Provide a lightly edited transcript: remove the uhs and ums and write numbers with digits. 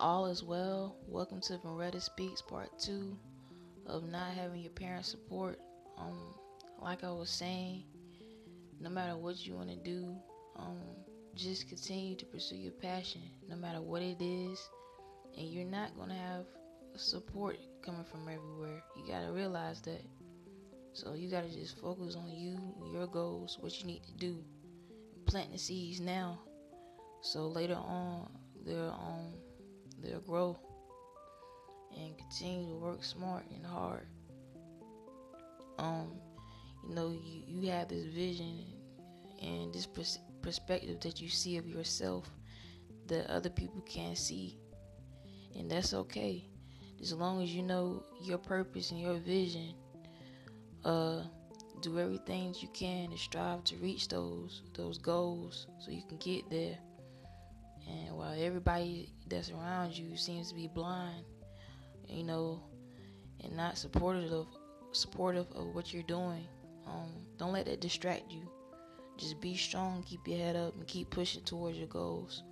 All is well. Welcome to Meretta Speaks Part 2 of not having your parents' support. Like I was saying, no matter what you want to do, just continue to pursue your passion, no matter what it is. And you're not going to have support coming from everywhere. You got to realize that. So you got to just focus on you, your goals, what you need to do. Plant the seeds now, so later on they'll grow. And continue to work smart and hard. You have this vision and this perspective that you see of yourself that other people can't see, and that's okay, as long as you know your purpose and your vision. Do everything that you can to strive to reach those goals so you can get there. And while everybody that's around you seems to be blind, and not supportive of what you're doing, don't let that distract you. Just be strong, keep your head up, and keep pushing towards your goals.